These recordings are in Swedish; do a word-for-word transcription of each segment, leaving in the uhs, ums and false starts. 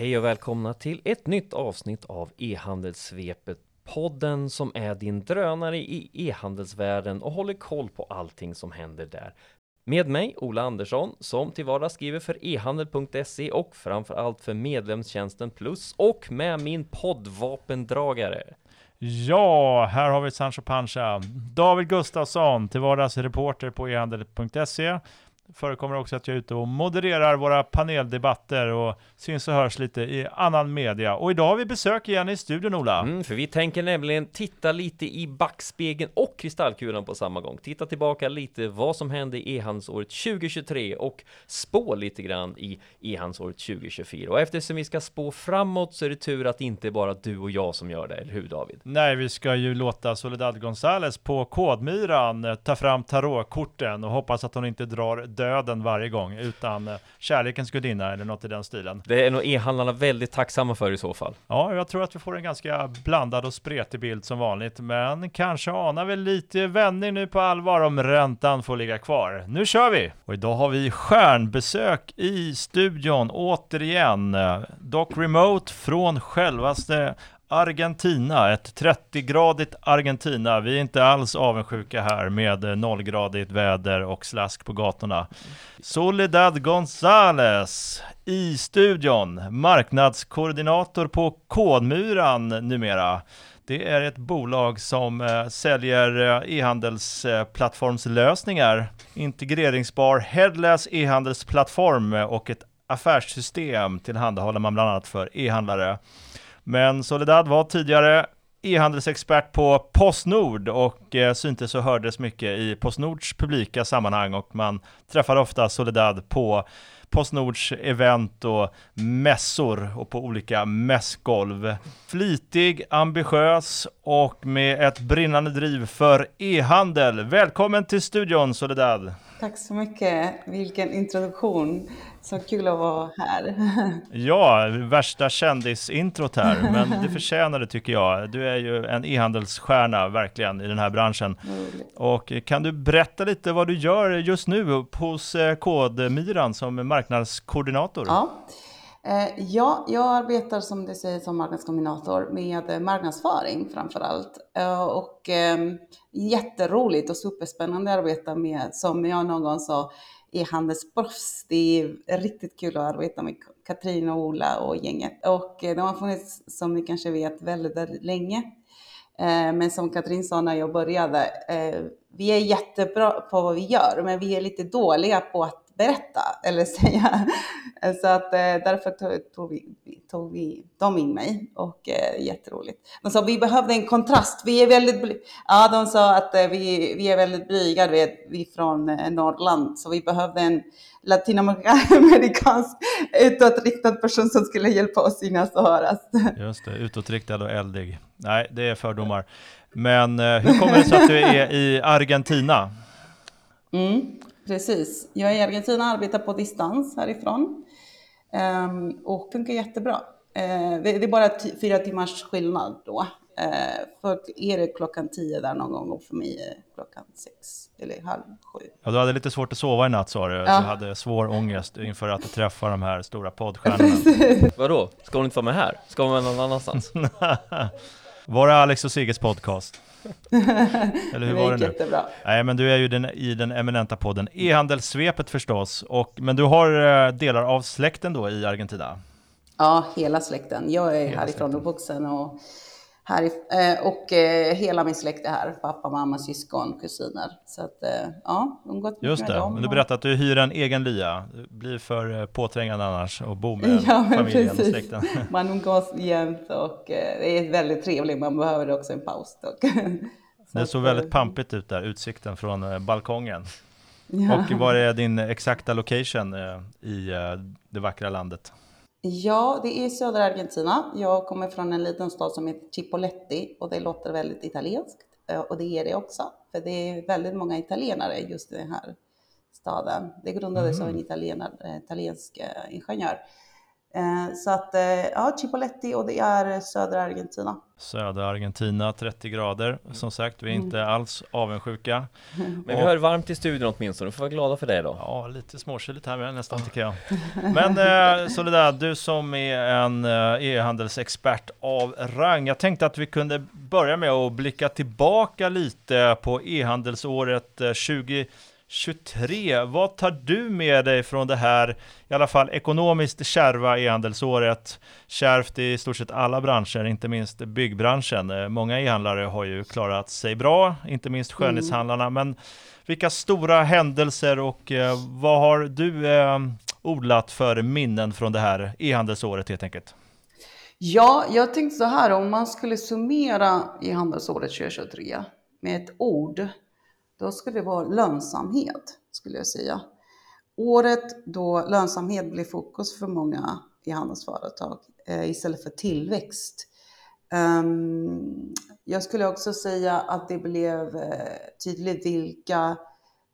Hej och välkomna till ett nytt avsnitt av e-handelssvepet, podden som är din drönare i e-handelsvärlden och håller koll på allting som händer där. Med mig Ola Andersson som till vardags skriver för e-handel punkt se och framförallt för medlemstjänsten Plus, och med min poddvapendragare. Ja, här har vi Sancho Pancha. David Gustafsson, till vardags reporter på e-handel punkt se. Förekommer också att jag är ute och modererar våra paneldebatter och syns och hörs lite i annan media. Och idag har vi besök igen i studion, Ola. Mm, för vi tänker nämligen titta lite i backspegeln och kristallkulan på samma gång. Titta tillbaka lite vad som hände i e-handelsåret tjugohundratjugotre och spå lite grann i e-handelsåret tjugohundratjugofyra. Och eftersom vi ska spå framåt så är det tur att det inte är bara du och jag som gör det, eller hur David? Nej, vi ska ju låta Soledad González på Kodmyran ta fram tarotkorten och hoppas att hon inte drar döden varje gång, utan kärlekens gudinna eller något i den stilen. Det är nog e-handlarna väldigt tacksamma för i så fall. Ja, jag tror att vi får en ganska blandad och spretig bild som vanligt, men kanske anar vi lite vändning nu på allvar om räntan får ligga kvar. Nu kör vi! Och idag har vi stjärnbesök i studion återigen, dock remote från självaste Argentina, ett trettiogradigt Argentina. Vi är inte alls avundsjuka här med nollgradigt väder och slask på gatorna. Soledad González i studion, marknadskoordinator på Kodmyran numera. Det är ett bolag som säljer e-handelsplattformslösningar, integreringsbar headless e-handelsplattform och ett affärssystem tillhandahåller man bland annat för e-handlare. Men Soledad var tidigare e-handelsexpert på Postnord och eh, syntes och hördes mycket i Postnords publika sammanhang, och man träffar ofta Soledad på Postnords event och mässor och på olika mässgolv. Flitig, ambitiös och med ett brinnande driv för e-handel. Välkommen till studion, Soledad. Tack så mycket. Vilken introduktion. Så kul att vara här. Ja, värsta kändisintrot här. Men det förtjänar det, tycker jag. Du är ju en e-handelsstjärna verkligen i den här branschen. Och kan du berätta lite vad du gör just nu hos Kodmyran som marknadskoordinator? Ja. Ja, jag arbetar som du säger som marknadskoordinator med marknadsföring framförallt, och jätteroligt och superspännande att arbeta med, som jag någon sa, e-handelsproffs. Det är riktigt kul att arbeta med Katrin och Ola och gänget, och de har funnits, som ni kanske vet, väldigt, väldigt länge. Men som Katrin sa när jag började, vi är jättebra på vad vi gör, men vi är lite dåliga på att berätta eller säga. Så att därför tog vi, tog vi dem in mig, och eh, jätteroligt. De sa vi behövde en kontrast. Vi är väldigt bly- ja, de sa att eh, vi, vi är väldigt blyga, vi är, vi är från eh, Norrland, så vi behövde en latinamerikansk utåtriktad person som skulle hjälpa oss innan så höras. Just det, utåtriktad och eldig. Nej, det är fördomar. Men eh, hur kommer det sig att du är i Argentina? Mm. Precis. Jag är i Argentina och arbetar på distans härifrån. Um, och funkar jättebra. Uh, det är bara t- fyra timmars skillnad då. Uh, för er är klockan tio där någon gång, och för mig är klockan sex eller halv sju. Ja, du hade lite svårt att sova i natt, sa du. Ja. Du hade svår ångest inför att träffa de här stora poddstjärnorna. Vadå? Ska hon inte vara med här? Ska hon vara någon annanstans? Var är Alex och Sigges podcast? Eller hur var det nu? Nej, men du är ju den, i den eminenta podden e-handelssvepet förstås, och, men du har delar av släkten då i Argentina? Ja, hela släkten. Jag är hela härifrån uppvuxen, och, här, och hela min släkt är här. Pappa, mamma, syskon, kusiner. Så att, ja, de gått just med det, dem. Men du berättade att du hyr en egen lya. Det blir för påträngande annars och bo med ja, familjen precis. Och släkten. Man umgås jämt, och det är väldigt trevligt. Man behöver också en paus dock. Så det såg väldigt pampigt ut där, utsikten från balkongen. Ja. Och var är din exakta location i det vackra landet? Ja, det är södra Argentina. Jag kommer från en liten stad som heter Cipolletti, och det låter väldigt italienskt, och det är det också. För det är väldigt många italienare just i den här staden. Det grundades mm. av en italiensk ingenjör Så att, ja, Cipolletti, och det är södra Argentina. Södra Argentina, trettio grader. Som sagt, vi är inte alls avundsjuka. Men vi och, hör varmt i studion åtminstone. Du får vara glada för det då. Ja, lite småkyligt här med nästan tycker jag. Men eh, Soledad, du som är en e-handelsexpert av rang. Jag tänkte att vi kunde börja med att blicka tillbaka lite på e-handelsåret tjugo tjugotre. Vad tar du med dig från det här, i alla fall ekonomiskt kärva e-handelsåret? Kärvt i stort sett alla branscher, inte minst byggbranschen. Många e-handlare har ju klarat sig bra, inte minst skönhetshandlarna. Mm. Men vilka stora händelser och eh, vad har du eh, odlat för minnen från det här e-handelsåret helt enkelt? Ja, jag tänkte så här, om man skulle summera e-handelsåret tjugo tjugotre med ett ord, då skulle det vara lönsamhet, skulle jag säga. Året då lönsamhet blev fokus för många i handelsföretag eh, istället för tillväxt. Um, jag skulle också säga att det blev eh, tydligt vilka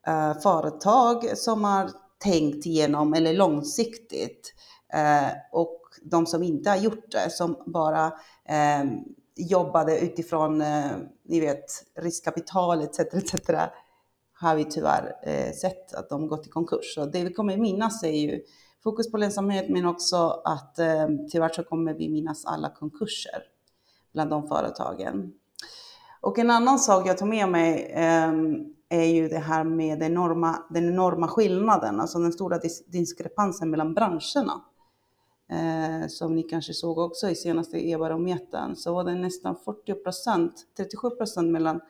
eh, företag som har tänkt igenom eller långsiktigt eh, och de som inte har gjort det, som bara... Eh, jobbade utifrån eh, ni vet, riskkapital et cetera et cetera har vi tyvärr eh, sett att de gått i konkurs. Så det vi kommer minnas är ju fokus på lönsamhet, men också att eh, tyvärr så kommer vi minnas alla konkurser bland de företagen. Och en annan sak jag tar med mig eh, är ju det här med den enorma, den enorma skillnaden, alltså den stora dis- diskrepansen mellan branscherna. Eh, som ni kanske såg också i senaste e-barometern, så var det nästan fyrtio procent, trettiosju procent mellan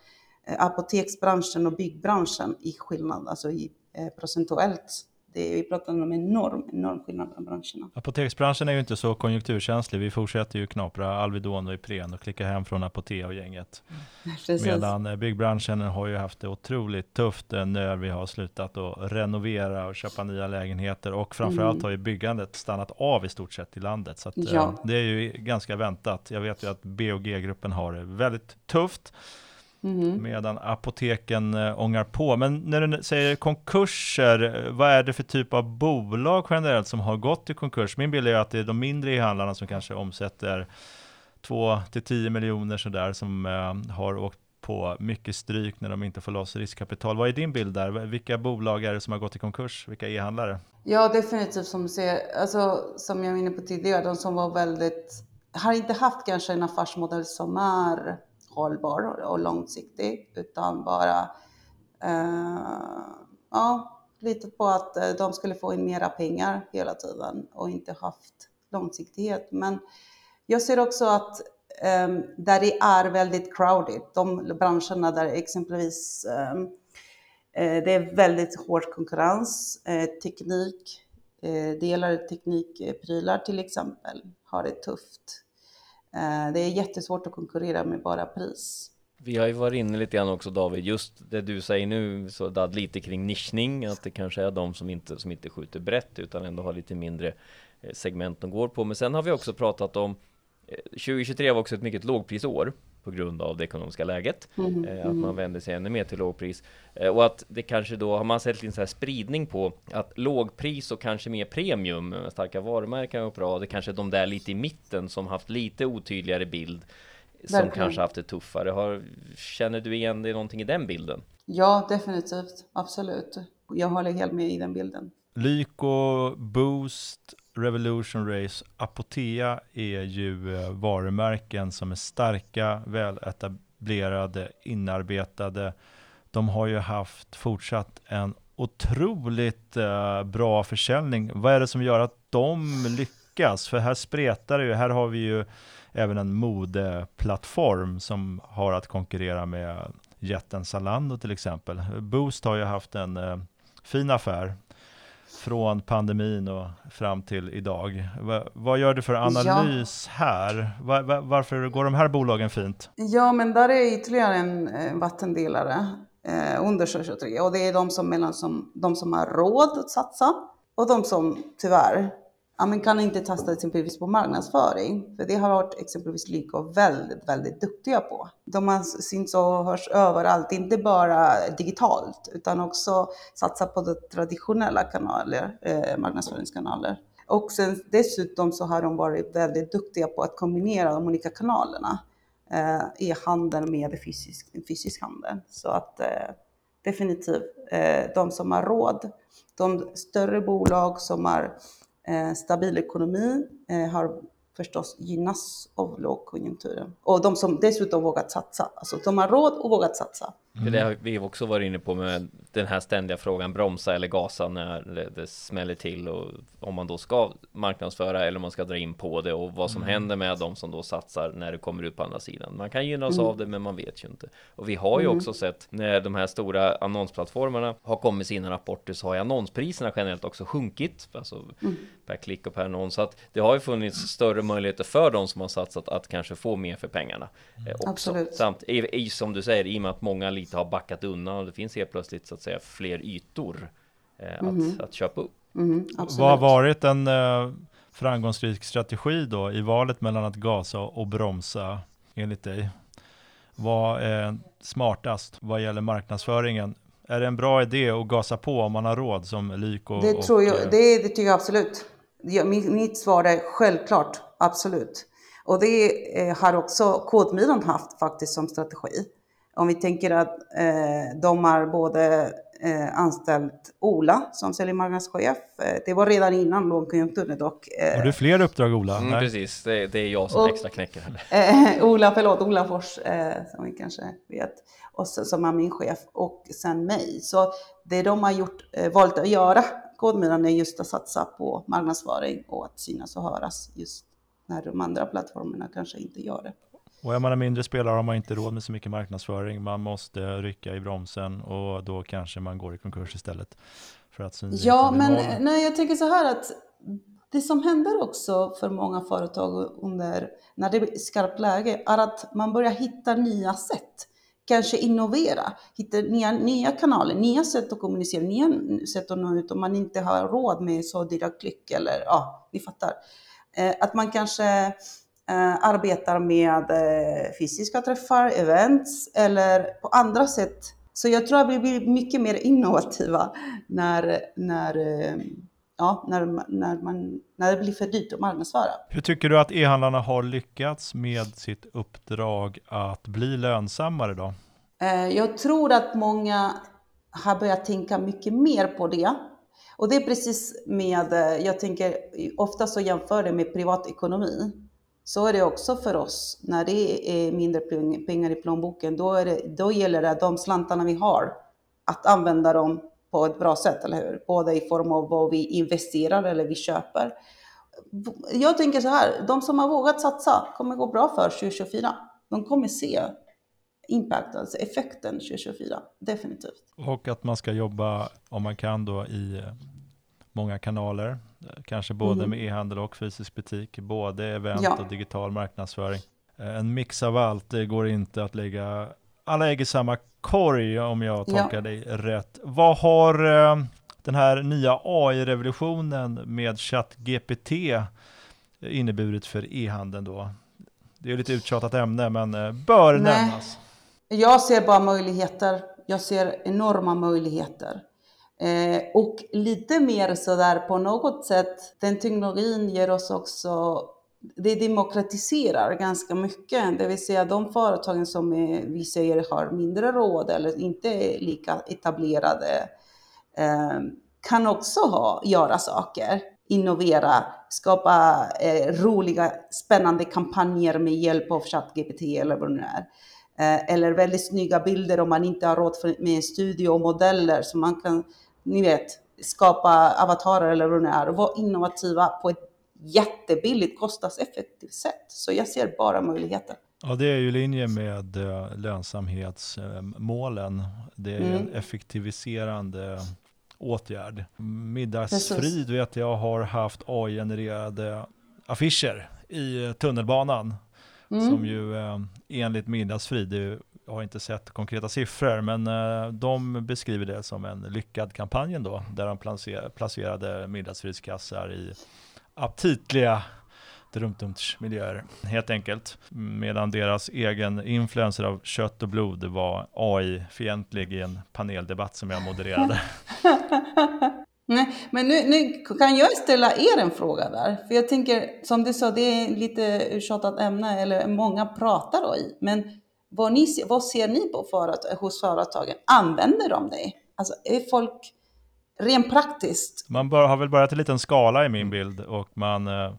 eh, apoteksbranschen och byggbranschen i skillnad, alltså i eh, procentuellt. Det, vi pratar om en enorm, enorm skillnad mellan branscherna. Apoteksbranschen är ju inte så konjunkturkänslig. Vi fortsätter ju knapra Alvedon och Ipren och klicka hem från Apotea och gänget. Precis. Medan byggbranschen har ju haft det otroligt tufft när vi har slutat att renovera och köpa nya lägenheter. Och framförallt mm. har ju byggandet stannat av i stort sett i landet. Så att, ja. det är ju ganska väntat. Jag vet ju att B O G-gruppen har det väldigt tufft. Mm. Medan apoteken ångar på. Men när du säger konkurser, vad är det för typ av bolag generellt som har gått i konkurs? Min bild är att det är de mindre e-handlarna som kanske omsätter två till tio miljoner sådär, som eh, har åkt på mycket stryk när de inte får loss riskkapital. Vad är din bild där? Vilka bolag är det som har gått i konkurs? Vilka e-handlare? Ja, definitivt som, ser, alltså, som jag var inne på tidigare, de som var väldigt, har inte haft kanske en affärsmodell som är hållbar och långsiktig, utan bara eh, ja, litat på att de skulle få in mera pengar hela tiden och inte haft långsiktighet. Men jag ser också att eh, där det är väldigt crowded, de branscherna där exempelvis eh, det är väldigt hård konkurrens, eh, teknik, eh, delar teknikprylar till exempel har det tufft. Det är jättesvårt att konkurrera med bara pris. Vi har ju varit inne lite grann också, David, just det du säger nu, så där, lite kring nischning, att det kanske är de som inte, som inte skjuter brett utan ändå har lite mindre segment de går på. Men sen har vi också pratat om, tjugo tjugotre var också ett mycket lågprisår på grund av det ekonomiska läget, mm. att man vänder sig ännu mer till lågpris. Och att det kanske då, har man sett en sån här spridning på att lågpris och kanske mer premium, starka varumärken och bra, det kanske är de där lite i mitten som haft lite otydligare bild, som verkligen kanske haft det tuffare. Har, känner du igen dig någonting i den bilden? Ja, definitivt. Absolut. Jag håller helt med i den bilden. Lyko, Boost, Revolution Race, Apotea är ju varumärken som är starka, väletablerade, inarbetade. De har ju haft fortsatt en otroligt eh, bra försäljning. Vad är det som gör att de lyckas? För här spretar det ju. Här har vi ju även en modeplattform som har att konkurrera med jätten Zalando till exempel. Boost har ju haft en eh, fin affär från pandemin och fram till idag. Va, vad gör du för analys ja. här? Va, va, varför går de här bolagen fint? Ja, men där är ytterligare en, en vattendelare eh, under tjugo tjugotre. Och det är de som, mellan som, de som har råd att satsa och de som tyvärr ja, men kan inte testa exempelvis på marknadsföring. För det har varit exempelvis Lyko väldigt, väldigt duktiga på. De har syns och hörs överallt, inte bara digitalt utan också satsa på de traditionella kanaler, eh, marknadsföringskanaler. Och sen dessutom så har de varit väldigt duktiga på att kombinera de olika kanalerna. Eh, e-handel med fysisk, fysisk handel. Så att eh, definitivt eh, de som har råd, de större bolag som har eh, stabil ekonomi eh, har förstås gynnas av lågkonjunkturen. Och de som dessutom vågat satsa. Alltså de har råd och vågat satsa. Mm. Det har vi också varit inne på med den här ständiga frågan, bromsa eller gasa när det smäller till, och om man då ska marknadsföra eller om man ska dra in på det, och vad som mm. händer med de som då satsar när det kommer ut på andra sidan. Man kan gynnas mm. av det, men man vet ju inte. Och vi har ju mm. också sett när de här stora annonsplattformarna har kommit sina rapporter, så har ju annonspriserna generellt också sjunkit, alltså mm. per klick och per annons. Så att det har ju funnits större möjligheter för de som har satsat att kanske få mer för pengarna. Mm. Eh, också. Samt i, i, som du säger, i och med att många har backat undan och det finns helt plötsligt så att säga fler ytor eh, mm. att, att köpa upp. Mm, Vad har varit en eh, framgångsrik strategi då i valet mellan att gasa och bromsa enligt dig? Vad är smartast vad gäller marknadsföringen? Är det en bra idé att gasa på om man har råd som Lyko? Det, tror jag, och, det, det tycker jag absolut. Jag, mitt, mitt svar är självklart, absolut. Och det eh, har också Kodmyran haft faktiskt som strategi. Om vi tänker att eh, de har både eh, anställt Ola som säljmarknadschef. Eh, det var redan innan lågkonjunkturen dock. Eh, har du fler uppdrag, Ola? Mm, precis, det, det är jag som och, extra knäcker. Eh, Ola, förlåt, Ola Fors eh, som vi kanske vet. Och så, som är min chef och sen mig. Så det de har gjort, eh, valt att göra, Kodmyran, är just att satsa på marknadsföring och att synas och höras just när de andra plattformarna kanske inte gör det. Och är man en mindre spelare har man inte råd med så mycket marknadsföring. Man måste rycka i bromsen och då kanske man går i konkurs istället. För att ja, men nej, jag tänker så här att det som händer också för många företag under, när det är skarpt läge, är att man börjar hitta nya sätt. Kanske innovera, hitta nya, nya kanaler, nya sätt att kommunicera, nya sätt att nå ut om man inte har råd med så dyra klick eller ja, vi fattar. Eh, att man kanske... Eh, arbetar med eh, fysiska träffar, events eller på andra sätt. Så jag tror att vi blir mycket mer innovativa när, när, eh, ja, när, när, man, när det blir för dyrt att marknadsföra. Hur tycker du att e-handlarna har lyckats med sitt uppdrag att bli lönsammare då? Eh, jag tror att många har börjat tänka mycket mer på det. Och det är precis med, jag tänker ofta så jämför det med privatekonomi. Så är det också för oss. När det är mindre pengar i plånboken, då, är det, då gäller det de slantarna vi har att använda dem på ett bra sätt, eller hur? Både i form av vad vi investerar eller vi köper. Jag tänker så här, de som har vågat satsa kommer gå bra för tjugotjugofyra. De kommer se impact, alltså effekten tjugotjugofyra, definitivt. Och att man ska jobba, om man kan då, i många kanaler. Kanske både mm. med e-handel och fysisk butik. Både event ja. och digital marknadsföring. En mix av allt. Det går inte att lägga alla ägg i samma korg, om jag tolkar ja. dig rätt. Vad har den här nya A I-revolutionen med ChatGPT inneburit för e-handeln då? Det är lite uttjatat ämne, men bör Nej. nämnas. Jag ser bara möjligheter. Jag ser enorma möjligheter. Eh, och lite mer sådär på något sätt, den teknologin ger oss också, det demokratiserar ganska mycket, det vill säga de företagen som är, vi säger har mindre råd eller inte är lika etablerade eh, kan också ha, göra saker, innovera, skapa eh, roliga, spännande kampanjer med hjälp av ChatGPT eller vad det nu är. Eller väldigt snygga bilder om man inte har råd med studio och modeller. Så man kan, ni vet, skapa avatarer eller vad det är. Och vara innovativa på ett jättebilligt, kostnadseffektivt sätt. Så jag ser bara möjligheter. Ja, det är ju linje med lönsamhetsmålen. Det är mm. en effektiviserande åtgärd. Middagsfrid vet jag har haft A I-genererade affischer i tunnelbanan. Mm. Som ju eh, enligt Middagsfrid, jag har inte sett konkreta siffror, men eh, de beskriver det som en lyckad kampanj ändå, där de placer- placerade Middagsfridskassar i aptitliga drumtumtsmiljöer helt enkelt. Medan deras egen influencer av kött och blod var A I-fientlig i en paneldebatt som jag modererade. Nej, men nu, nu kan jag ställa er en fråga där. För jag tänker, som du sa, det är lite uttjatat ämne, eller många pratar då i. Men vad, ni, vad ser ni på företag, hos företagen? Använder de det? Alltså är folk rent praktiskt? Man bör, har väl börjat en liten skala i min bild, och man eh,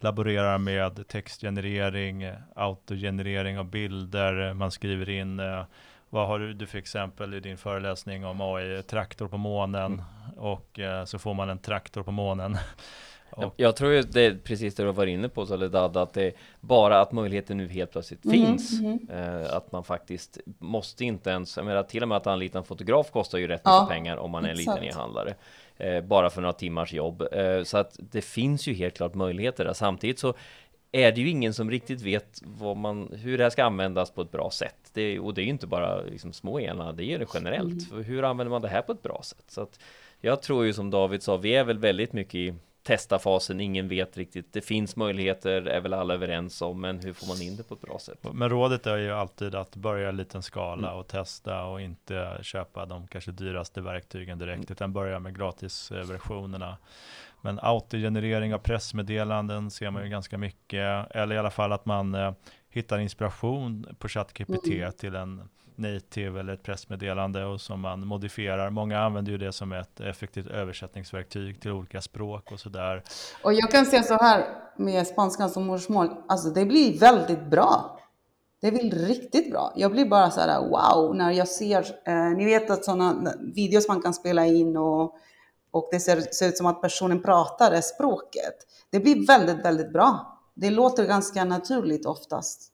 laborerar med textgenerering, autogenerering av bilder, man skriver in... Eh, Vad har du, du för exempel i din föreläsning om A I, traktor på månen, och eh, så får man en traktor på månen. och... Jag tror ju det är precis det du var inne på, Soledad, att det är bara att möjligheten nu helt plötsligt mm-hmm. finns. Mm-hmm. Eh, att man faktiskt måste inte ens, jag menar, till och med att en liten fotograf kostar ju rätt ja, mycket pengar om man är en exakt. liten e-handlare. Eh, bara för några timmars jobb. Eh, så att det finns ju helt klart möjligheter där. Samtidigt så är det ju ingen som riktigt vet vad man, hur det här ska användas på ett bra sätt. Det, och det är ju inte bara liksom små ena, det är det generellt. Mm. Hur använder man det här på ett bra sätt? Så att jag tror ju, som David sa, vi är väl väldigt mycket i testafasen. Ingen vet riktigt. Det finns möjligheter, är väl alla överens om, men hur får man in det på ett bra sätt? Men rådet är ju alltid att börja i liten skala mm. och testa, och inte köpa de kanske dyraste verktygen direkt, mm. utan börja med gratisversionerna. Men autogenerering av pressmeddelanden ser man ju ganska mycket. Eller i alla fall att man eh, hittar inspiration på ChatGPT mm. till en native eller ett pressmeddelande, och som man modifierar. Många använder ju det som ett effektivt översättningsverktyg till olika språk och sådär. Och jag kan säga så här, med spanskan som morsmål, alltså det blir väldigt bra. Det blir riktigt bra. Jag blir bara så här, wow, när jag ser, eh, ni vet att sådana videos man kan spela in, och Och det ser, ser ut som att personen pratar det språket. Det blir väldigt, väldigt bra. Det låter ganska naturligt oftast.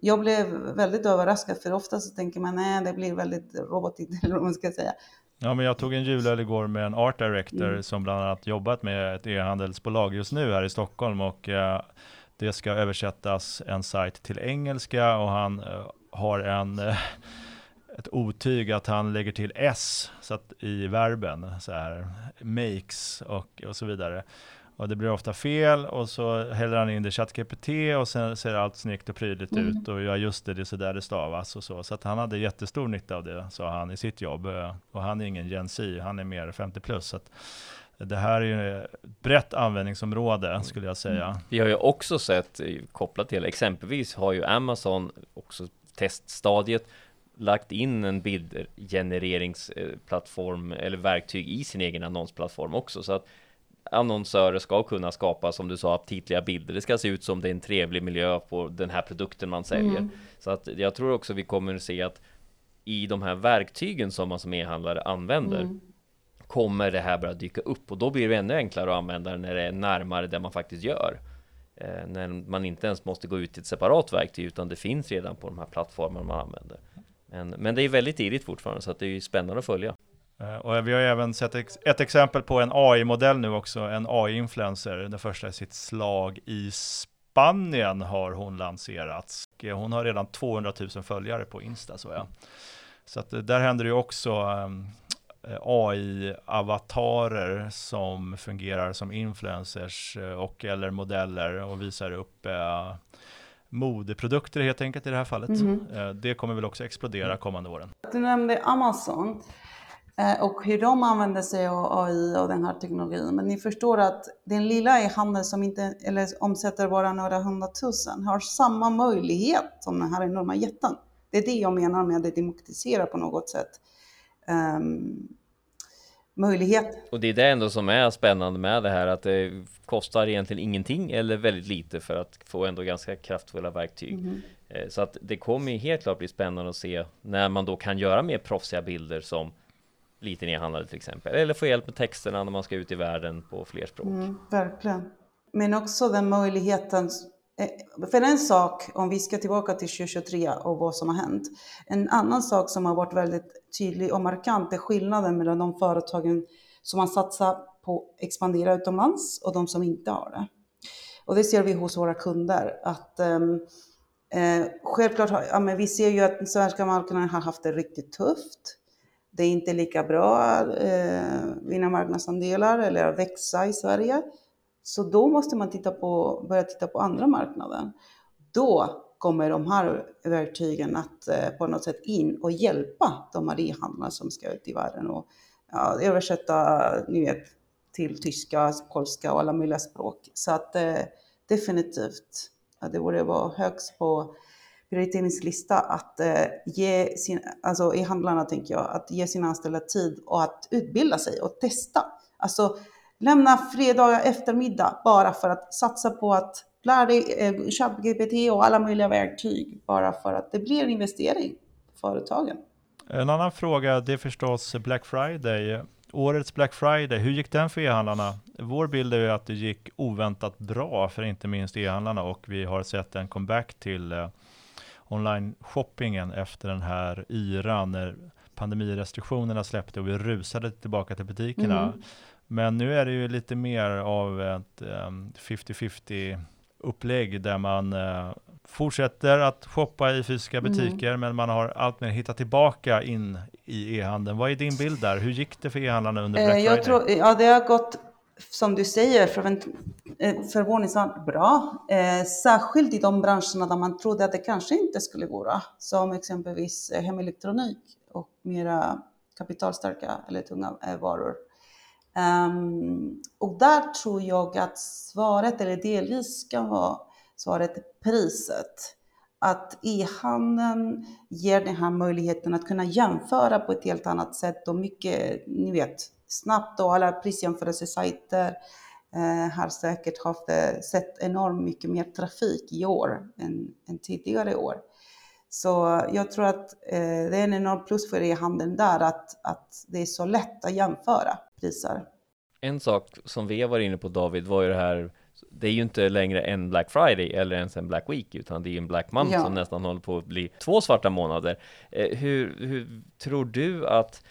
Jag blev väldigt överraskad, för oftast så tänker man, nej, det blir väldigt robotigt, eller vad man ska säga. Ja, men jag tog en julöl igår med en art director mm. som bland annat jobbat med ett e-handelsbolag just nu här i Stockholm. Och eh, det ska översättas en sajt till engelska, och han eh, har en... Eh, ett otyg att han lägger till s så att i verben så här, makes och, och så vidare. Och det blir ofta fel, och så häller han in det i ChatGPT, och sen ser allt snyggt och prydligt mm. ut, och ja, just det, det är så där det stavas och så. Så att han hade jättestor nytta av det, sa han, i sitt jobb. Och han är ingen Gen Z, han är mer femtio plus. Så att det här är ju ett brett användningsområde, skulle jag säga. Mm. Vi har ju också sett, kopplat till exempelvis, har ju Amazon också teststadiet lagt in en bildgenereringsplattform eller verktyg i sin egen annonsplattform också, så att annonsörer ska kunna skapa, som du sa, aptitliga bilder. Det ska se ut som det är en trevlig miljö på den här produkten man säljer. Mm. Så att jag tror också vi kommer att se att i de här verktygen som man som e-handlare använder mm. kommer det här börja dyka upp, och då blir det ännu enklare att använda det när det är närmare det man faktiskt gör. Eh, när man inte ens måste gå ut till ett separat verktyg, utan det finns redan på de här plattformarna man använder. Men det är väldigt tidigt fortfarande, så att det är ju spännande att följa. Och vi har även sett ett exempel på en A I-modell nu också, en A I-influencer. Den första i sitt slag i Spanien har hon lanserats. Hon har redan tvåhundratusen följare på Insta, så ja. Så att där händer det ju också A I-avatarer som fungerar som influencers och eller modeller och visar upp modeprodukter helt enkelt i det här fallet. Mm. Det kommer väl också explodera kommande åren. Du nämnde Amazon och hur de använder sig av A I och den här teknologin. Men ni förstår att den lilla e-handeln som inte, eller omsätter bara några hundratusen, har samma möjlighet som den här enorma jätten. Det är det jag menar med att demokratisera på något sätt. Um, möjlighet. Och det är det ändå som är spännande med det här, att det kostar egentligen ingenting eller väldigt lite för att få ändå ganska kraftfulla verktyg. Mm. Så att det kommer ju helt klart bli spännande att se när man då kan göra mer proffsiga bilder som liten e-handlare till exempel, eller få hjälp med texterna när man ska ut i världen på fler språk. Mm, verkligen. Men också den möjligheten, för en sak, om vi ska tillbaka till tjugohundratjugotre och vad som har hänt, en annan sak som har varit väldigt tydlig och markant är skillnaden mellan de företagen som man satsar på att expandera utomlands och de som inte har det. Och det ser vi hos våra kunder. Att, eh, självklart, ja, men vi ser ju att den svenska marknaden har haft det riktigt tufft. Det är inte lika bra att eh, vinna marknadsandelar eller växa i Sverige. Så då måste man titta på, börja titta på andra marknader. Då kommer de här verktygen att eh, på något sätt in och hjälpa de här e-handlarna som ska ut i världen och ja, översätta, ni vet, till tyska, polska och alla möjliga språk. Så att eh, definitivt, ja, det borde vara högst på prioriteringslista att eh, ge sin, alltså i handlarna tänker jag, att ge sina anställda tid och att utbilda sig och testa. Alltså lämna fredagar eftermiddag bara för att satsa på att lära dig eh, ChatGPT och alla möjliga verktyg, bara för att det blir en investering för företagen. En annan fråga, det är förstås Black Friday. Årets Black Friday, hur gick den för e-handlarna? Vår bild är ju att det gick oväntat bra för inte minst e-handlarna, och vi har sett en comeback till eh, online-shoppingen efter den här yran när pandemirestriktionerna släppte och vi rusade tillbaka till butikerna. Mm. Men nu är det ju lite mer av ett um, fifty-fifty upplägg där man uh, fortsätter att shoppa i fysiska butiker, mm. men man har allt mer hittat tillbaka in i e-handeln. Vad är din bild där? Hur gick det för e-handlarna under Black Friday? Jag tror, ja, det har gått, som du säger, förvånansvärt bra. Eh, särskilt i de branscherna där man trodde att det kanske inte skulle gå, som exempelvis hemelektronik och mera kapitalstarka eller tunga eh, varor. Um, och där tror jag att svaret, eller delvis kan vara svaret, priset. Att e-handeln ger den här möjligheten att kunna jämföra på ett helt annat sätt och mycket, ni vet, snabbt, och alla prisjämförelsesajter eh, har säkert haft, sett enormt mycket mer trafik i år än, än tidigare år. Så jag tror att eh, det är en enorm plus för e-handeln där att, att det är så lätt att jämföra priser. En sak som vi var inne på, David, var ju det här, det är ju inte längre en Black Friday eller ens en Black Week, utan det är en Black Month, ja, som nästan håller på att bli två svarta månader. Eh, hur, hur tror du att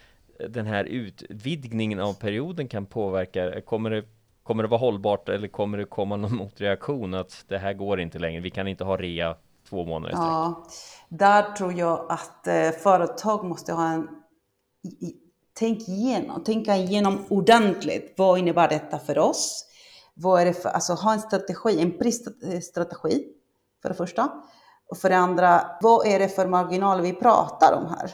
den här utvidgningen av perioden kan påverka? Kommer det, kommer det vara hållbart, eller kommer det komma någon motreaktion att det här går inte längre? Vi kan inte ha rea två månader i sträck. Ja, där tror jag att eh, företag måste ha en i, i, tänk igenom, tänka igenom ordentligt. Vad innebär detta för oss? Vad är det för, alltså ha en strategi, en prisstrategi för det första. Och för det andra, vad är det för marginal vi pratar om här?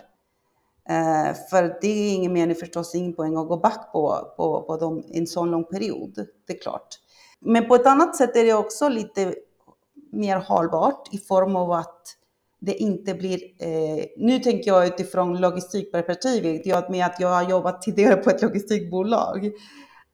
Eh, för det är ingen mening förstås, ingen poäng att gå back på, på, på dem en sån lång period, det är klart. Men på ett annat sätt är det också lite mer hållbart i form av att det inte blir, eh, nu tänker jag utifrån logistikperspektivet, jag med att jag har jobbat tidigare på ett logistikbolag,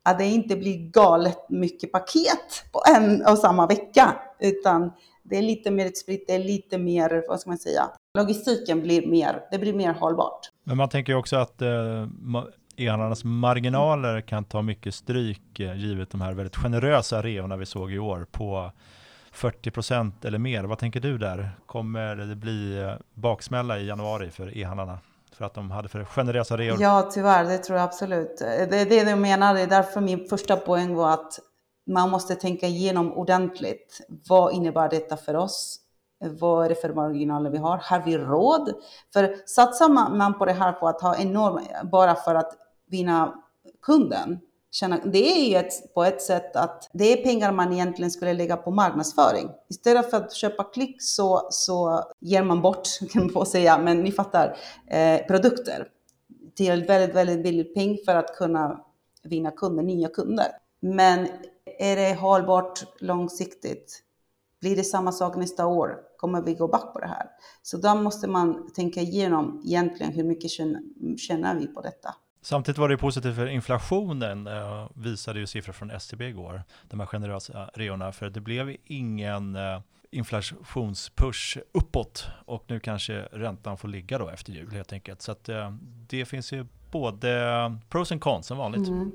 att det inte blir galet mycket paket på en och samma vecka, utan det är lite mer spritt, det är lite mer, vad ska man säga, logistiken blir mer, det blir mer hållbart. Men man tänker ju också att eh, e-handlarnas marginaler kan ta mycket stryk givet de här väldigt generösa reorna vi såg i år på fyrtio procent eller mer. Vad tänker du där? Kommer det bli baksmälla i januari för e-handlarna? För att de hade för generösa reor? Ja, tyvärr. Det tror jag absolut. Det är det jag menar. Det är därför min första poäng var att man måste tänka igenom ordentligt. Vad innebär detta för oss? Vad är det för marginaler vi har? Har vi råd? För satsar man på det här på att ha enormt bara för att vinna kunden, det är ju ett, på ett sätt att det är pengar man egentligen skulle lägga på marknadsföring. Istället för att köpa klick så, så ger man bort, kan man få säga, men ni fattar, eh, produkter till väldigt, väldigt billig peng för att kunna vinna kunder, nya kunder. Men är det hållbart långsiktigt? Blir det samma sak nästa år? Kommer vi gå back på det här? Så då måste man tänka igenom egentligen hur mycket känner, känner vi på detta. Samtidigt var det positivt för inflationen, eh, visade ju siffror från S C B igår, de här generösa reorna, för det blev ingen eh, inflationspush uppåt, och nu kanske räntan får ligga då efter jul helt enkelt. Så att, eh, det finns ju både pros och cons som vanligt. Mm.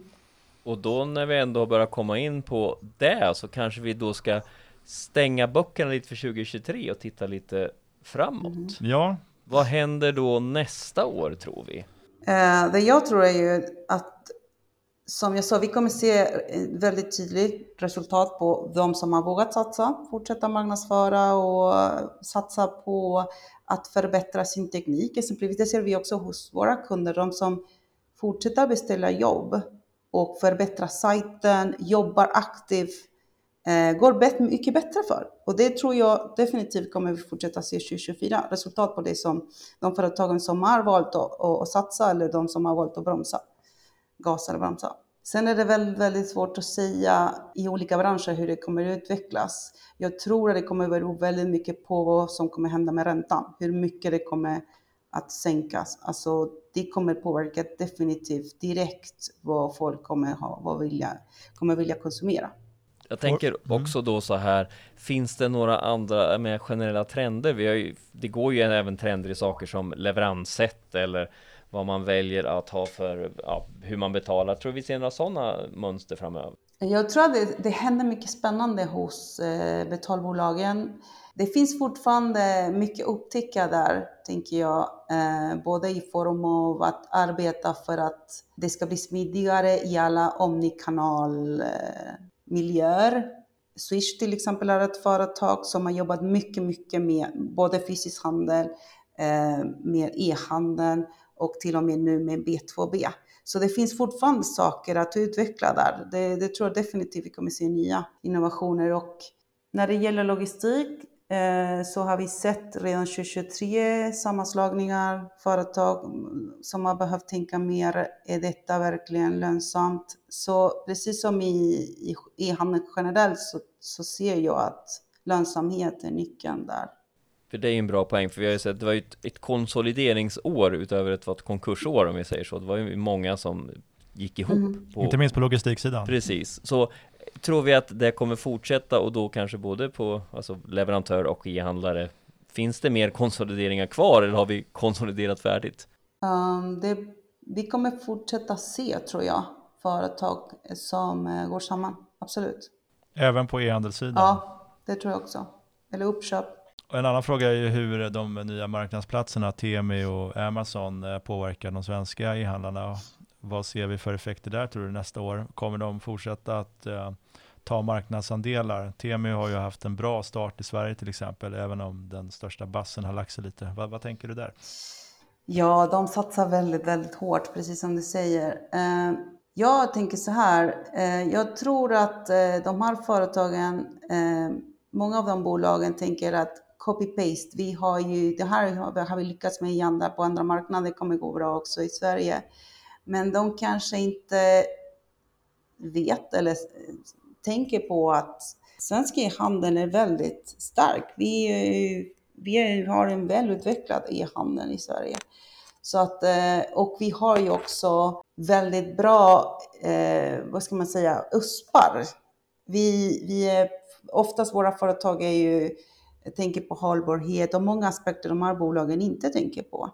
Och då när vi ändå börjar komma in på det, så kanske vi då ska stänga böckerna lite för tjugo tjugotre och titta lite framåt. Mm. Ja. Vad händer då nästa år, tror vi? Det jag tror är ju att, som jag sa, vi kommer se väldigt tydligt resultat på de som har vågat satsa, fortsätta marknadsföra och satsa på att förbättra sin teknik. Exempelvis det ser vi också hos våra kunder, de som fortsätter beställa jobb och förbättra sajten, jobbar aktivt, går mycket bättre för. Och det tror jag definitivt kommer vi fortsätta se tjugo tjugofyra. Resultat på det som de företagen som har valt att, att satsa, eller de som har valt att bromsa. gas eller bromsa. Sen är det väldigt, väldigt svårt att säga i olika branscher hur det kommer att utvecklas. Jag tror att det kommer att bero väldigt mycket på vad som kommer hända med räntan. Hur mycket det kommer att sänkas. Alltså det kommer påverka definitivt direkt vad folk kommer ha, vad vilja, kommer vilja konsumera. Jag tänker också då så här, finns det några andra mer generella trender? Vi har ju, det går ju även trender i saker som leveranssätt eller vad man väljer att ha för, ja, hur man betalar. Tror vi ser några sådana mönster framöver? Jag tror att det, det händer mycket spännande hos eh, betalbolagen. Det finns fortfarande mycket upptäcka där, tänker jag. Eh, både i form av att arbeta för att det ska bli smidigare i alla omnikanal eh, miljöer. Swish till exempel är ett företag som har jobbat mycket, mycket med både fysisk handel, eh, med e-handeln och till och med nu med B två B. Så det finns fortfarande saker att utveckla där. Det, det tror jag definitivt vi kommer se nya innovationer. Och när det gäller logistik eh, så har vi sett redan tjugohundratjugotre sammanslagningar, företag som har behövt tänka mer, är detta verkligen lönsamt? Så precis som i e-handeln generellt så, så ser jag att lönsamhet är nyckeln där. För det är ju en bra poäng, för vi har ju sett, det var ju ett, ett konsolideringsår utöver ett, ett konkursår om vi säger så. Det var ju många som gick ihop. Mm. På, inte minst på logistiksidan. Precis, så tror vi att det kommer fortsätta och då kanske både på alltså, leverantör och e-handlare. Finns det mer konsolideringar kvar eller har vi konsoliderat färdigt? Um, det, vi kommer fortsätta se tror jag, företag som uh, går samman, absolut. Även på e-handelssidan? Ja, det tror jag också. Eller uppköp. Och en annan fråga är ju hur de nya marknadsplatserna Temu och Amazon påverkar de svenska e-handlarna. Vad ser vi för effekter där tror du nästa år? Kommer de fortsätta att eh, ta marknadsandelar? Temu har ju haft en bra start i Sverige till exempel, även om den största bassen har lagt sig lite. Vad, vad tänker du där? Ja, de satsar väldigt, väldigt hårt, precis som du säger. Eh, jag tänker så här, eh, jag tror att eh, de här företagen, eh, många av de bolagen tänker att copy-paste, vi har ju, det här har vi lyckats med i andra, på andra marknader, det kommer gå bra också i Sverige. Men de kanske inte vet eller tänker på att svensk e-handel är väldigt stark. Vi, vi har en välutvecklad e-handel i Sverige. Så att, och vi har ju också väldigt bra, vad ska man säga, uspar. Vi, vi är, oftast våra företag är ju, tänker på hållbarhet och många aspekter de här bolagen inte tänker på.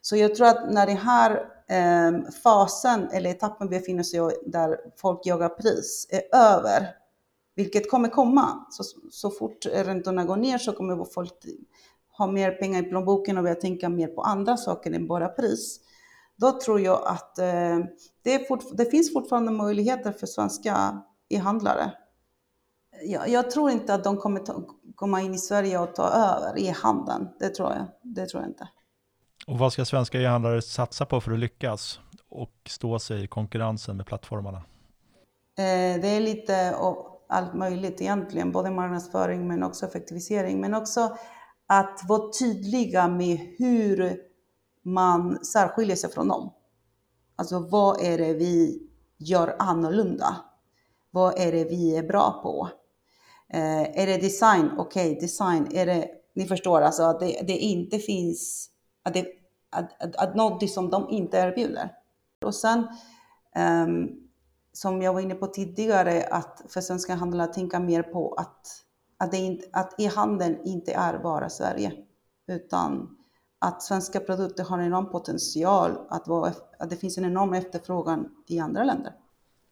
Så jag tror att när den här eh, fasen eller etappen befinner sig där folk jagar pris är över, vilket kommer komma, så, så fort räntorna går ner så kommer folk ha mer pengar i plånboken och börja tänka mer på andra saker än bara pris. Då tror jag att eh, det, är fort, det finns fortfarande möjligheter för svenska e-handlare. Jag, jag tror inte att de kommer ta, komma in i Sverige och ta över e-handeln. Det tror jag, det tror jag inte. Och vad ska svenska e-handlare satsa på för att lyckas och stå sig i konkurrensen med plattformarna? Eh, det är lite allt möjligt egentligen, både marknadsföring men också effektivisering. Men också att vara tydliga med hur man särskiljer sig från dem. Alltså vad är det vi gör annorlunda? Vad är det vi är bra på? Eh, är det design? Okej, okay, design. Är det, ni förstår alltså att det, det inte finns... Att, det, att, att, att något som de inte erbjuder. Och sen, um, som jag var inne på tidigare, att för svenska handlare tänka mer på att, att, det inte, att e-handeln inte är bara Sverige. Utan att svenska produkter har en enorm potential, att, vara, att det finns en enorm efterfrågan i andra länder.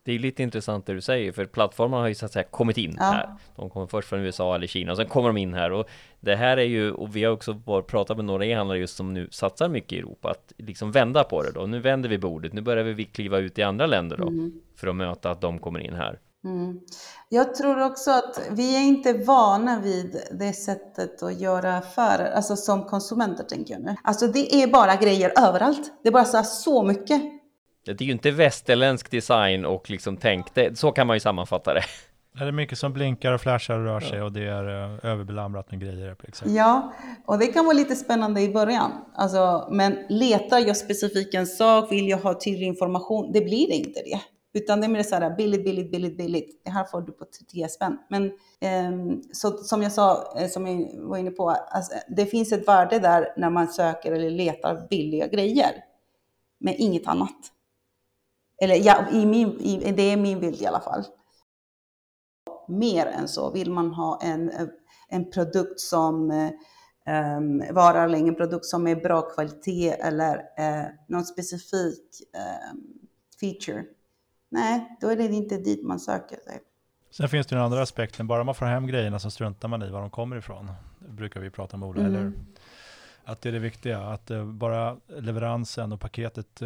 Det är lite intressant det du säger, för plattformarna har ju så att säga kommit in ja. här. De kommer först från U S A eller Kina och sen kommer de in här. Och det här är ju, och vi har också bara pratat med några e-handlare just som nu satsar mycket i Europa, att liksom vända på det då. Nu vänder vi bordet, nu börjar vi kliva ut i andra länder då mm. för att möta att de kommer in här. Mm. Jag tror också att vi är inte vana vid det sättet att göra affärer, alltså som konsumenter tänker jag nu. Alltså det är bara grejer överallt, det är bara så, så mycket. Det är ju inte västerländsk design och liksom tänk. Det, så kan man ju sammanfatta det. Det är mycket som blinkar och flashar och rör sig och det är överbelamrat med grejer. Liksom. Ja, och det kan vara lite spännande i början. Alltså, men letar jag specifikt en sak, vill jag ha tydlig information, det blir det inte det. Utan det är mer så här billigt, billigt, billigt, billigt. Det här får du på tio spänn. Men eh, så, som jag sa, eh, som jag var inne på, alltså, det finns ett värde där när man söker eller letar billiga grejer. Men inget annat. Eller ja, i min, i, det är min bild i alla fall. Mer än så. Vill man ha en, en produkt som eh, varar länge, en produkt som är bra kvalitet eller eh, någon specifik eh, feature. Nej, då är det inte dit man söker sig. Sen finns det den andra aspekten. Bara man får hem grejerna så struntar man i var de kommer ifrån. Det brukar vi prata om, Ola, mm. eller att det är det viktiga. Att bara leveransen och paketet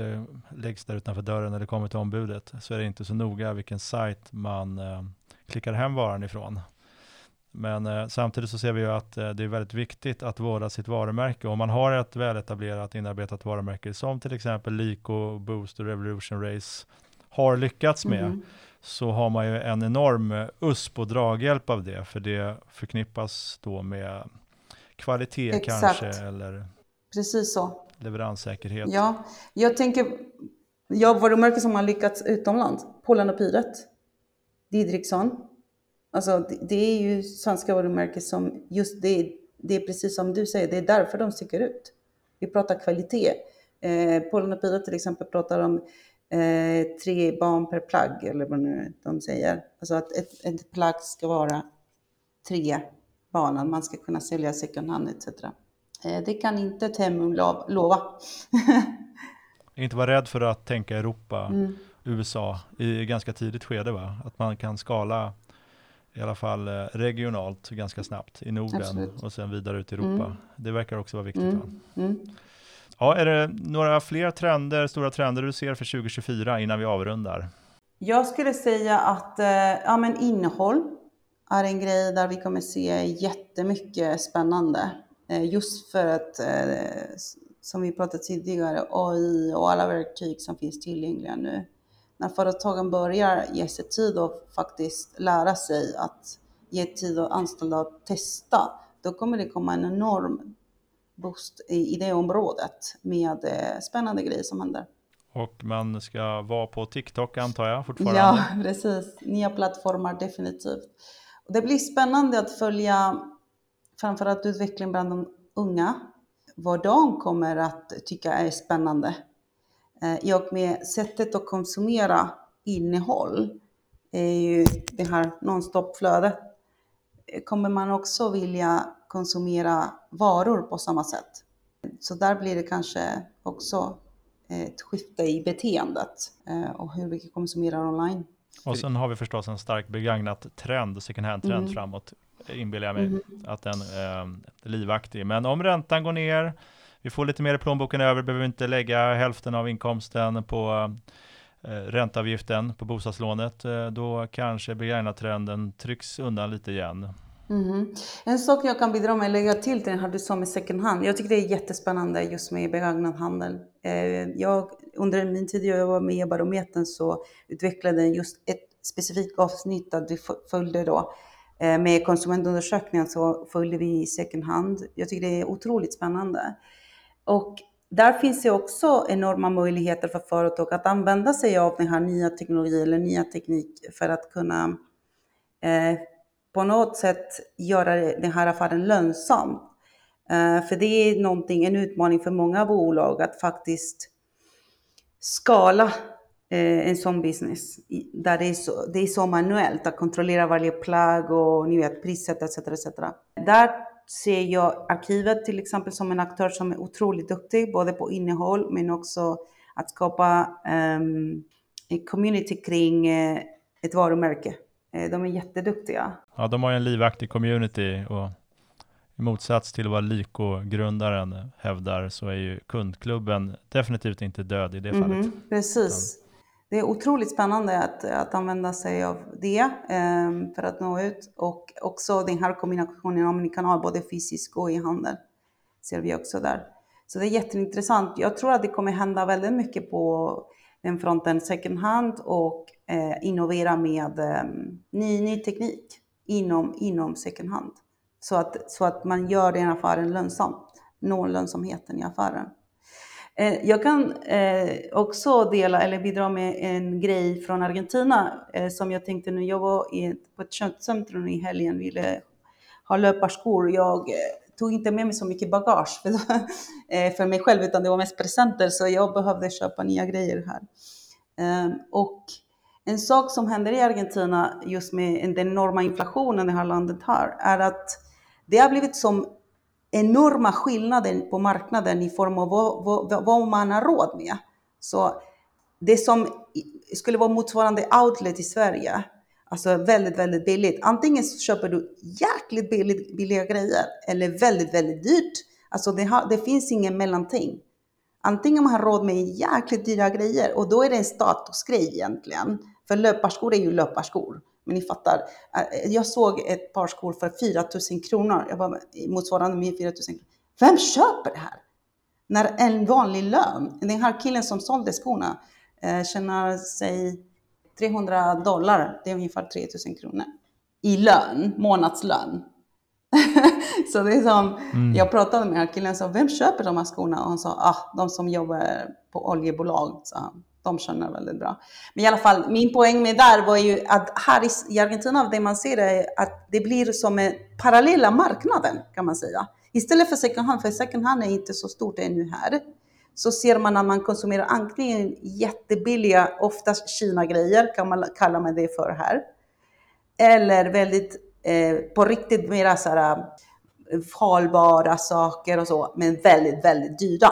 läggs där utanför dörren eller kommer till ombudet, så är det inte så noga vilken sajt man klickar hem varan ifrån. Men samtidigt så ser vi ju att det är väldigt viktigt att vårda sitt varumärke. Om man har ett väletablerat, inarbetat varumärke som till exempel Lyko, Boost och Revolution Race har lyckats med, mm. så har man ju en enorm usp och draghjälp av det, för det förknippas då med kvalitet. Exakt. Kanske, eller precis så. Leveranssäkerhet. Ja, jag tänker, ja, varumärken som har lyckats utomlands, Polarn och Pyret, Didriksson, alltså det, det är ju svenska varumärken som just det, det är precis som du säger, det är därför de sticker ut. Vi pratar kvalitet. Eh, Polarn och Pyret till exempel pratar om Eh, tre barn per plagg eller vad nu de säger. Alltså att ett, ett plagg ska vara tre barn. Man ska kunna sälja second hand et cetera. Eh, det kan inte Temu lo- lova. Inte vara rädd för att tänka Europa, mm. U S A i ganska tidigt skede, va? Att man kan skala i alla fall regionalt ganska snabbt i Norden. Absolut. Och sen vidare ut i Europa. Mm. Det verkar också vara viktigt. Mm. Va? Mm. Ja, är det några fler trender, stora trender du ser för tjugo tjugofyra innan vi avrundar? Jag skulle säga att ja, men innehåll är en grej där vi kommer se jättemycket spännande. Just för att, som vi pratat tidigare, A I och alla verktyg som finns tillgängliga nu. När företagen börjar ge sig tid och faktiskt lära sig att ge tid och anställda att testa, då kommer det komma en enorm boost i det området med eh, spännande grejer som händer. Och man ska vara på TikTok, antar jag, fortfarande. Ja, precis. Nya plattformar, definitivt. Och det blir spännande att följa framförallt utvecklingen bland de unga. Vad de kommer att tycka är spännande. Eh, I och med sättet att konsumera innehåll är ju det här non-stop-flödet. Kommer man också vilja konsumera varor på samma sätt. Så där blir det kanske också ett skifte i beteendet och hur vi konsumerar online. Och sen har vi förstås en stark begagnat trend, second hand-trend mm. framåt, inbillar jag mig mm. att den är livaktig. Men om räntan går ner, vi får lite mer i plånboken över, behöver vi inte lägga hälften av inkomsten på ränteavgiften på bostadslånet, då kanske begagnat trenden trycks undan lite igen. Mm. En sak jag kan bidra med att lägga till till den här du sa med second hand. Jag tycker det är jättespännande just med begagnad handel. Jag, under min tid jag var med i Barometern så utvecklade jag just ett specifikt avsnitt att vi följde då med konsumentundersökningen, så följde vi second hand. Jag tycker det är otroligt spännande. Och där finns det också enorma möjligheter för företag att använda sig av den här nya teknologin eller nya teknik för att kunna eh, på något sätt göra den här affären lönsam. Eh, för det är någonting, en utmaning för många bolag att faktiskt skala eh, en sån business. Där det är så, det är så manuellt att kontrollera varje plagg och ni vet, priset et cetera et cetera. Där ser jag Arkivet till exempel som en aktör som är otroligt duktig både på innehåll men också att skapa um, en community kring uh, ett varumärke. Uh, de är jätteduktiga. Ja, de har ju en livaktig community och i motsats till vad Lyko-grundaren hävdar så är ju kundklubben definitivt inte död i det mm-hmm. fallet. Precis. Utan... Det är otroligt spännande att, att använda sig av det eh, för att nå ut. Och också den här kombinationen om ni kan ha både fysisk och e-handel ser vi också där. Så det är jätteintressant. Jag tror att det kommer hända väldigt mycket på den fronten second hand och eh, innovera med eh, ny, ny teknik inom, inom second hand. Så att, så att man gör den affären lönsam, når lönsamheten i affären. Eh, jag kan eh, också dela eller bidra med en grej från Argentina eh, som jag tänkte nu. Jag var i, på ett köpcentrum i helgen, ville ha löparskor. Jag eh, tog inte med mig så mycket bagage för, för mig själv, utan det var mest presenter, så jag behövde köpa nya grejer här. Och en sak som händer i Argentina just med den enorma inflationen det här landet har är att det har blivit som enorma skillnader på marknaden i form av vad, vad, vad man har råd med. Så det som skulle vara motsvarande outlet i Sverige, alltså väldigt, väldigt billigt. Antingen så köper du jäkligt billigt, billiga grejer eller väldigt, väldigt dyrt. Alltså det, har, det finns ingen mellanting. Antingen man har råd med jäkligt dyra grejer, och då är det en statusgrej egentligen. För löparskor är ju löparskor. Men ni fattar, jag såg ett par skor för fyra tusen kronor. Jag var motsvarande med fyra tusen kronor. Vem köper det här? När en vanlig lön, den här killen som sålde skorna, eh, känner sig... trehundra dollar, det är ungefär tre tusen kronor i lön, månadslön. Så det är som, mm. jag pratade med den här killen och sa, vem köper de här skorna? Och han sa, ah, de som jobbar på oljebolag, så de känner väldigt bra. Men i alla fall, min poäng med där var ju att här i Argentina, det man ser är att det blir som en parallella marknaden, kan man säga. Istället för second hand, för second hand är inte så stort ännu här. Så ser man att man konsumerar antingen jättebilliga, oftast Kina-grejer, kan man kalla man det för här. Eller väldigt, eh, på riktigt mera så här, fallbara saker och så, men väldigt, väldigt dyra.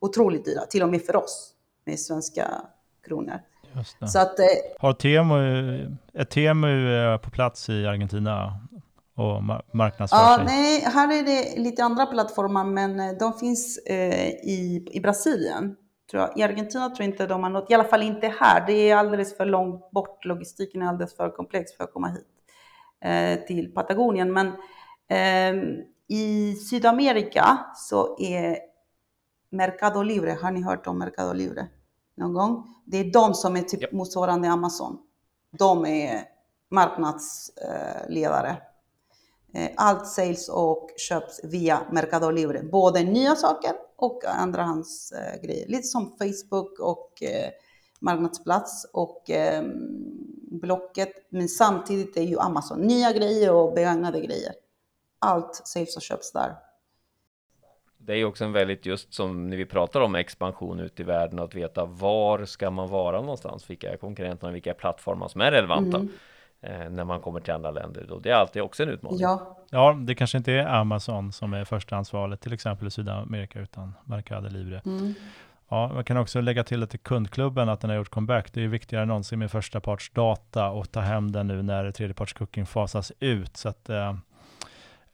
Otroligt dyra, till och med för oss, med svenska kronor. Just det. Så att, eh, har Temu, är Temu på plats i Argentina? Och marknadsför ja, sig. Nej, här är det lite andra plattformar, men de finns eh, i, i Brasilien, tror jag. I Argentina tror jag inte de har något, i alla fall inte här. Det är alldeles för långt bort, logistiken är alldeles för komplex för att komma hit eh, till Patagonien. Men eh, i Sydamerika så är Mercado Libre, har ni hört om Mercado Libre någon gång? Det är de som är typ ja. motsvarande Amazon. De är marknadsledare. Eh, Allt sales och köps via Mercado Libre. Både nya saker och andrahandsgrejer. Lite som Facebook och eh, marknadsplats och eh, Blocket. Men samtidigt är ju Amazon nya grejer och begagnade grejer. Allt sales och köps där. Det är ju också en väldigt, just som när vi pratar om expansion ute i världen, att veta var ska man vara någonstans. Vilka är konkurrenterna, vilka är plattformar som är relevanta. Mm. När man kommer till andra länder, då det är alltid också en utmaning. Ja, ja det kanske inte är Amazon som är förstahandsvalet till exempel i Sydamerika, utan Mercado Libre. Mm. Ja, man kan också lägga till till kundklubben att den har gjort comeback. Det är ju viktigare än någonsin med förstapartsdata och ta hem den nu när tredjepartscooking fasas ut. Så att eh,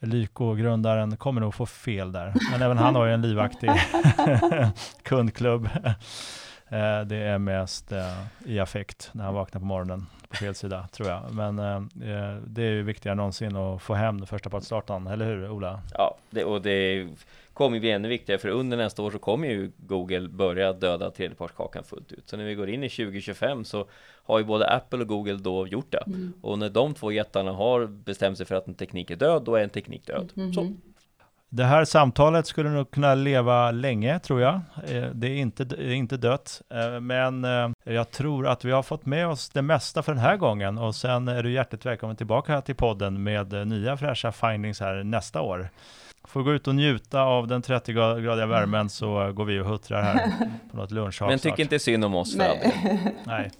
Lyko-grundaren kommer nog få fel där. Men även han har ju en livaktig kundklubb. Det är mest eh, i affekt när han vaknar på morgonen på fel sida, tror jag. Men eh, det är ju viktigare än någonsin att få hem den första partsdatan, eller hur, Ola? Ja, det, och det kommer ju bli ännu viktigare, för under nästa år så kommer ju Google börja döda tredjepartskakan fullt ut. Så när vi går in i tjugo tjugofem så har ju både Apple och Google då gjort det. Mm. Och när de två jättarna har bestämt sig för att en teknik är död, då är en teknik död. Mm. Så. Det här samtalet skulle nog kunna leva länge, tror jag. Det är inte, det är inte dött. Men jag tror att vi har fått med oss det mesta för den här gången. Och sen är du hjärtligt välkommen tillbaka till podden med nya fräscha findings här nästa år. Får gå ut och njuta av den trettio-gradiga värmen, så går vi och huttrar här på något lunchhavsart. Men tycker inte synd om oss. Nej. Nej.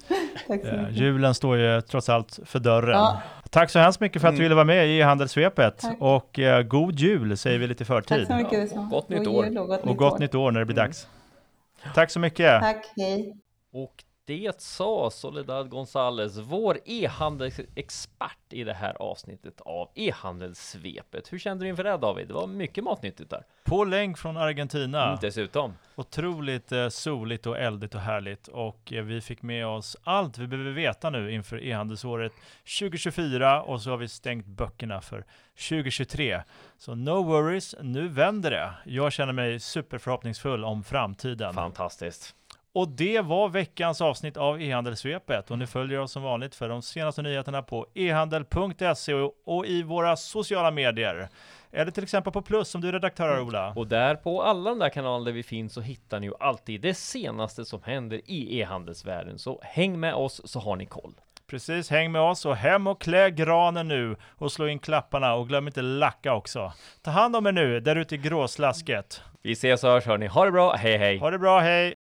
Eh, julen står ju trots allt för dörren. Ja. Tack så hemskt mycket för att du ville vara med i e-handelssvepet. Och eh, god jul säger vi lite i förtid. Tack så mycket. Ja. Gott nytt år. Och gott, och gott nytt år när det blir mm. dags. Tack så mycket. Tack, hej. Och det sa Soledad González, vår e-handelsexpert i det här avsnittet av e-handelssvepet. Hur kände du inför det, David? Det var mycket matnyttigt där. På länk från Argentina. Mm, dessutom. Otroligt eh, soligt och eldigt och härligt. Och eh, vi fick med oss allt vi behöver veta nu inför e-handelsåret tjugo tjugofyra. Och så har vi stängt böckerna för tjugo tjugotre. Så no worries, nu vänder det. Jag känner mig superförhoppningsfull om framtiden. Fantastiskt. Och det var veckans avsnitt av e-handelssvepet. Och ni följer oss som vanligt för de senaste nyheterna på e-handel punkt se och i våra sociala medier. Eller till exempel på Plus som du är redaktör, Ola. Och där på alla de där kanaler där vi finns så hittar ni ju alltid det senaste som händer i e-handelsvärlden. Så häng med oss så har ni koll. Precis, häng med oss och hem och klä granen nu och slå in klapparna och glöm inte lacka också. Ta hand om er nu där ute i gråslasket. Vi ses och hörs hörni. Ha det bra, hej hej. Ha det bra, hej.